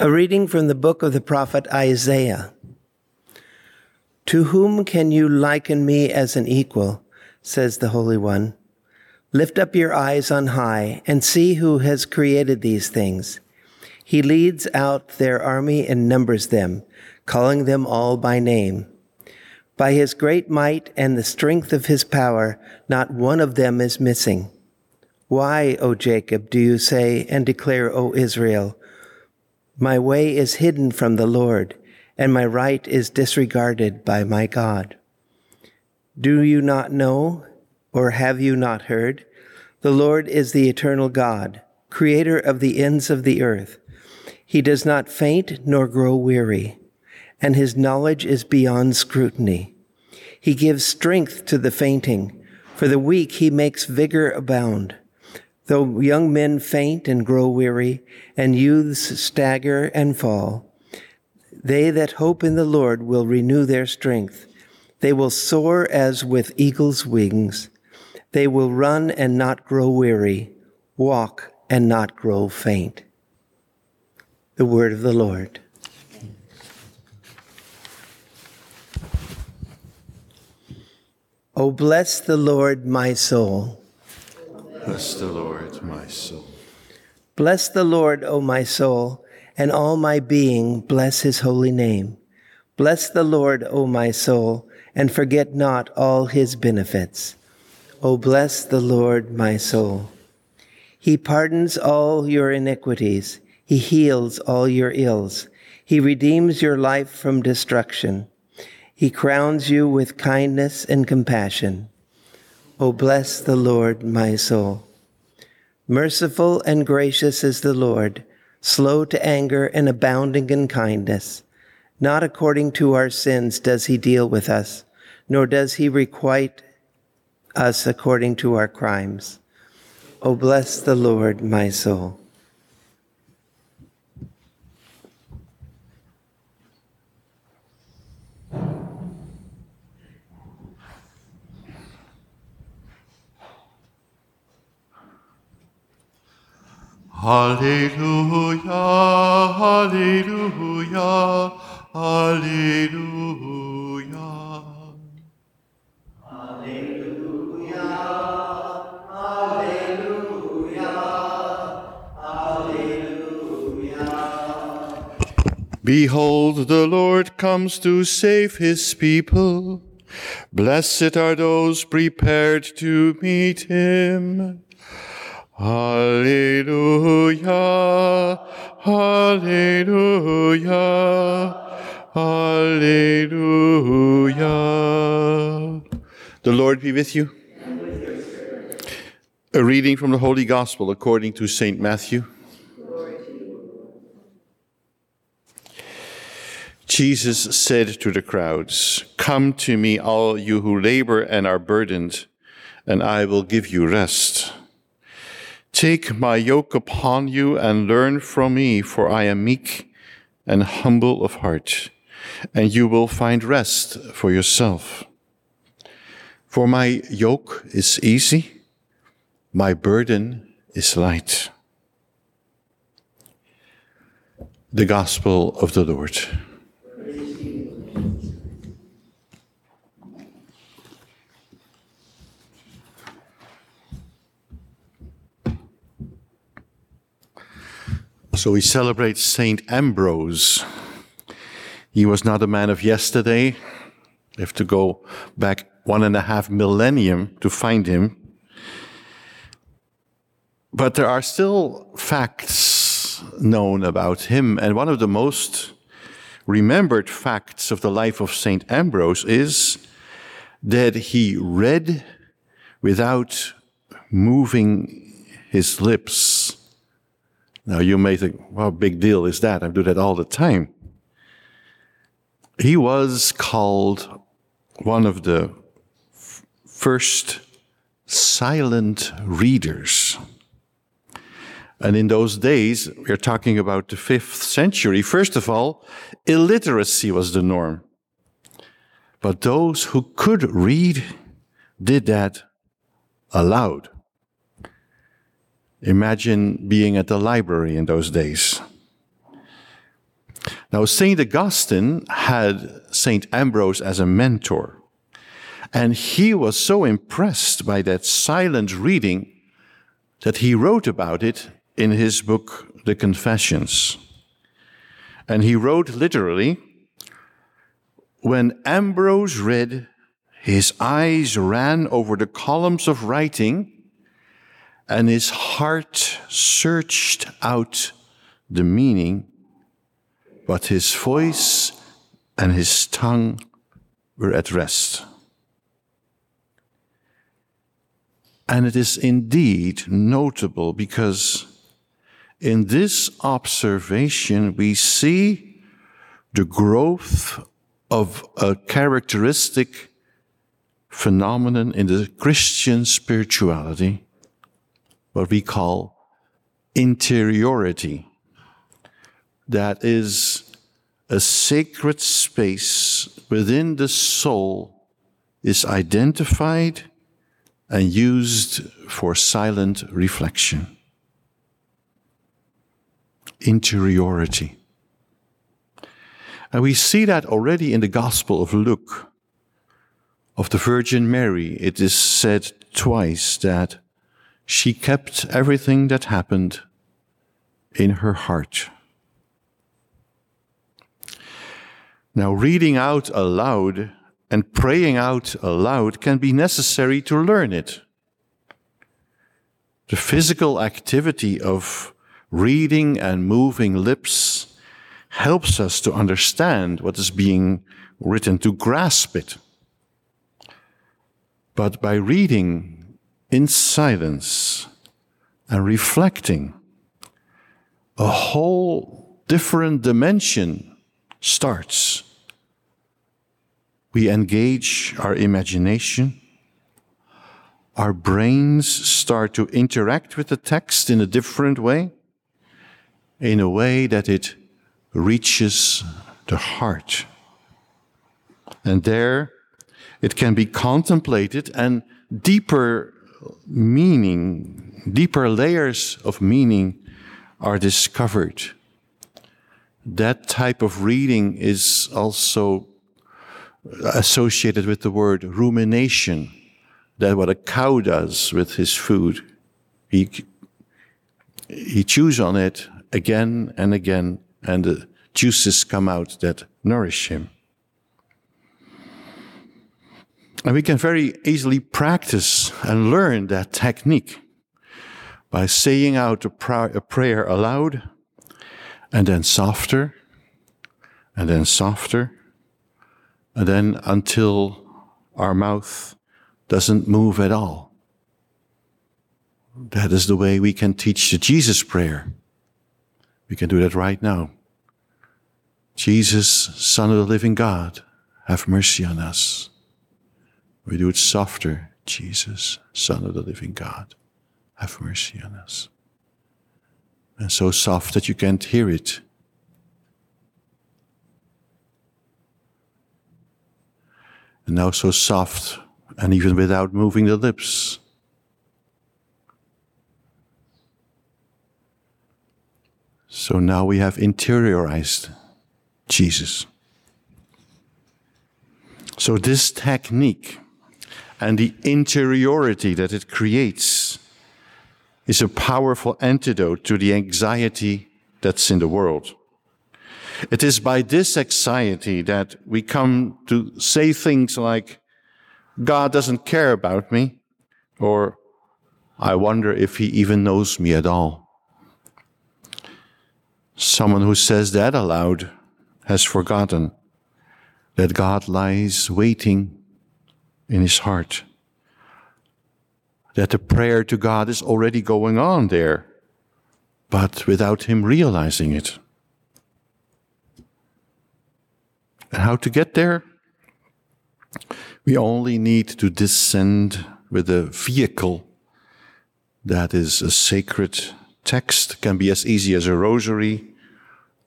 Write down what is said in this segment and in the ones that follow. A reading from the book of the prophet Isaiah. To whom can you liken me as an equal, says the Holy One. Lift up your eyes on high and see who has created these things. He leads out their army and numbers them, calling them all by name. By his great might and the strength of his power, not one of them is missing. Why, O Jacob, do you say and declare, O Israel, my way is hidden from the Lord, and my right is disregarded by my God. Do you not know, or have you not heard? The Lord is the eternal God, creator of the ends of the earth. He does not faint nor grow weary, and his knowledge is beyond scrutiny. He gives strength to the fainting. For the weak he makes vigor abound. Though young men faint and grow weary, and youths stagger and fall, they that hope in the Lord will renew their strength. They will soar as with eagle's wings. They will run and not grow weary, walk and not grow faint. The word of the Lord. Oh, bless the Lord, my soul. Bless the Lord, my soul. Bless the Lord, O my soul, and all my being, bless his holy name. Bless the Lord, O my soul, and forget not all his benefits. O bless the Lord, my soul. He pardons all your iniquities. He heals all your ills. He redeems your life from destruction. He crowns you with kindness and compassion. O bless the Lord, my soul. Merciful and gracious is the Lord, slow to anger and abounding in kindness. Not according to our sins does he deal with us, nor does he requite us according to our crimes. O bless the Lord, my soul. Hallelujah, hallelujah, hallelujah. Hallelujah, hallelujah, hallelujah. Behold, the Lord comes to save his people. Blessed are those prepared to meet him. Alleluia, alleluia, alleluia. The Lord be with you. And with your spirit. A reading from the Holy Gospel according to Saint Matthew. Glory to you, Lord. Jesus said to the crowds, "Come to me, all you who labor and are burdened, and I will give you rest. Take my yoke upon you and learn from me, for I am meek and humble of heart, and you will find rest for yourself. For my yoke is easy, my burden is light." The Gospel of the Lord. So we celebrate Saint Ambrose. He was not a man of yesterday. We have to go back 1.5 millennia to find him. But there are still facts known about him. And one of the most remembered facts of the life of Saint Ambrose is that he read without moving his lips. Now you may think, well, big deal is that? I do that all the time. He was called one of the first silent readers. And in those days, we're talking about the 5th century, first of all, illiteracy was the norm. But those who could read did that aloud. Imagine being at the library in those days. Now, Saint Augustine had Saint Ambrose as a mentor, and he was so impressed by that silent reading that he wrote about it in his book, The Confessions. And he wrote literally, "When Ambrose read, his eyes ran over the columns of writing, and his heart searched out the meaning, but his voice and his tongue were at rest." And it is indeed notable because in this observation we see the growth of a characteristic phenomenon in the Christian spirituality, what we call interiority. That is a sacred space within the soul is identified and used for silent reflection. Interiority. And we see that already in the Gospel of Luke, of the Virgin Mary. It is said twice that she kept everything that happened in her heart. Now, reading out aloud and praying out aloud can be necessary to learn it. The physical activity of reading and moving lips helps us to understand what is being written, to grasp it. But by reading in silence and reflecting, a whole different dimension starts. We engage our imagination. Our brains start to interact with the text in a different way, in a way that it reaches the heart. And there it can be contemplated, and deeper meaning, deeper layers of meaning are discovered. That type of reading is also associated with the word rumination. That's what a cow does with his food. He chews on it again and again, and the juices come out that nourish him. And we can very easily practice and learn that technique by saying out a prayer aloud, and then softer, and then softer, and then until our mouth doesn't move at all. That is the way we can teach the Jesus prayer. We can do that right now. Jesus, Son of the living God, have mercy on us. We do it softer. Jesus, Son of the living God, have mercy on us. And so soft that you can't hear it. And now so soft, and even without moving the lips. So now we have interiorized Jesus. So this technique and the interiority that it creates is a powerful antidote to the anxiety that's in the world. It is by this anxiety that we come to say things like, God doesn't care about me, or I wonder if he even knows me at all. Someone who says that aloud has forgotten that God lies waiting in his heart, that the prayer to God is already going on there, but without him realizing it. And how to get there? We only need to descend with a vehicle that is a sacred text. It can be as easy as a rosary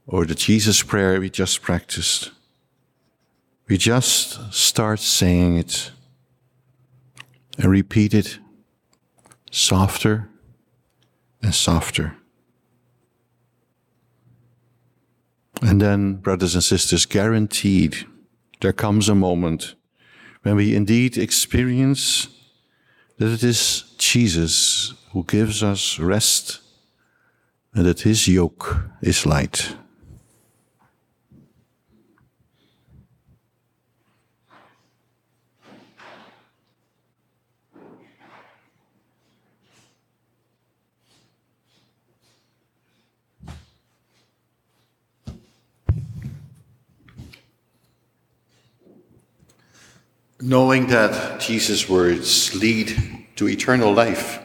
or the Jesus prayer we just practiced. We just start saying it and repeat it softer and softer. And then, brothers and sisters, guaranteed, there comes a moment when we indeed experience that it is Jesus who gives us rest and that his yoke is light. Knowing that Jesus' words lead to eternal life,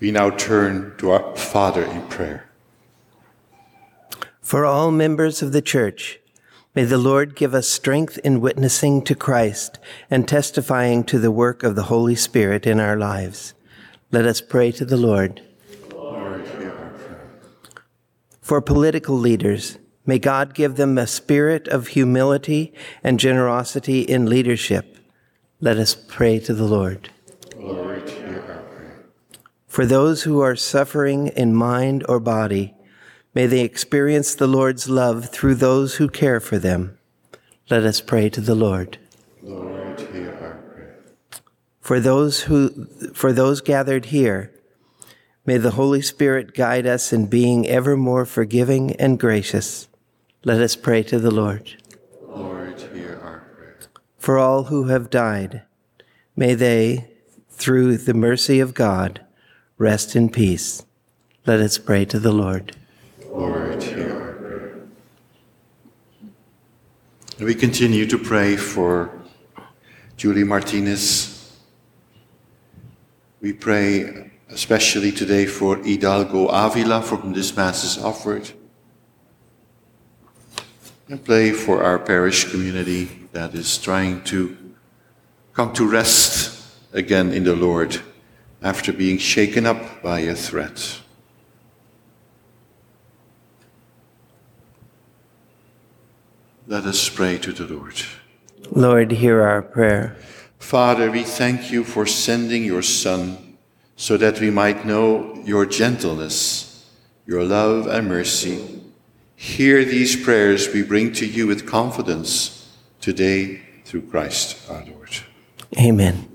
we now turn to our Father in prayer. For all members of the Church, may the Lord give us strength in witnessing to Christ and testifying to the work of the Holy Spirit in our lives. Let us pray to the Lord. Lord, hear our prayer. For political leaders, may God give them a spirit of humility and generosity in leadership. Let us pray to the Lord. Lord, hear our prayer. For those who are suffering in mind or body, may they experience the Lord's love through those who care for them. Let us pray to the Lord. Lord, hear our prayer. For those gathered here, may the Holy Spirit guide us in being ever more forgiving and gracious. Let us pray to the Lord. Lord, hear our prayer. For all who have died, may they, through the mercy of God, rest in peace. Let us pray to the Lord. Lord, hear our prayer. And we continue to pray for Julie Martinez. We pray especially today for Hidalgo Avila, for whom this Mass is offered. And pray for our parish community that is trying to come to rest again in the Lord after being shaken up by a threat. Let us pray to the Lord. Lord, hear our prayer. Father, we thank you for sending your Son so that we might know your gentleness, your love and mercy. Hear these prayers we bring to you with confidence today through Christ our Lord. Amen.